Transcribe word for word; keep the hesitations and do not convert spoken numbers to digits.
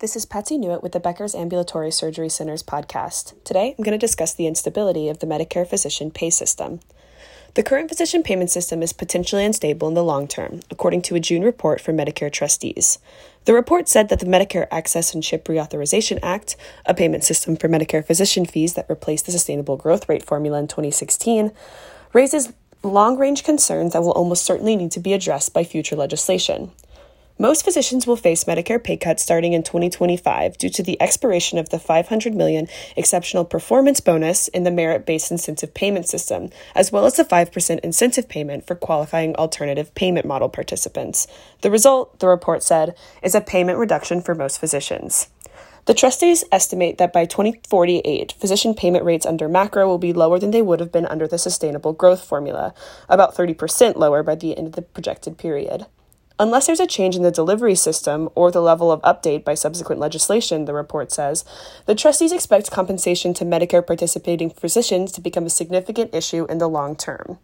This is Patsy Newitt with the Becker's Ambulatory Surgery Centers podcast. Today, I'm going to discuss the instability of the Medicare physician pay system. The current physician payment system is potentially unstable in the long term, according to a June report from Medicare trustees. The report said that the Medicare Access and CHIP Reauthorization Act, a payment system for Medicare physician fees that replaced the sustainable growth rate formula in twenty sixteen, raises long-range concerns that will almost certainly need to be addressed by future legislation. Most physicians will face Medicare pay cuts starting in twenty twenty-five due to the expiration of the five hundred million dollars exceptional performance bonus in the merit-based incentive payment system, as well as the five percent incentive payment for qualifying alternative payment model participants. The result, the report said, is a payment reduction for most physicians. The trustees estimate that by twenty forty-eight, physician payment rates under MACRA will be lower than they would have been under the sustainable growth formula, about thirty percent lower by the end of the projected period. Unless there's a change in the delivery system or the level of update by subsequent legislation, the report says, the trustees expect compensation to Medicare participating physicians to become a significant issue in the long term.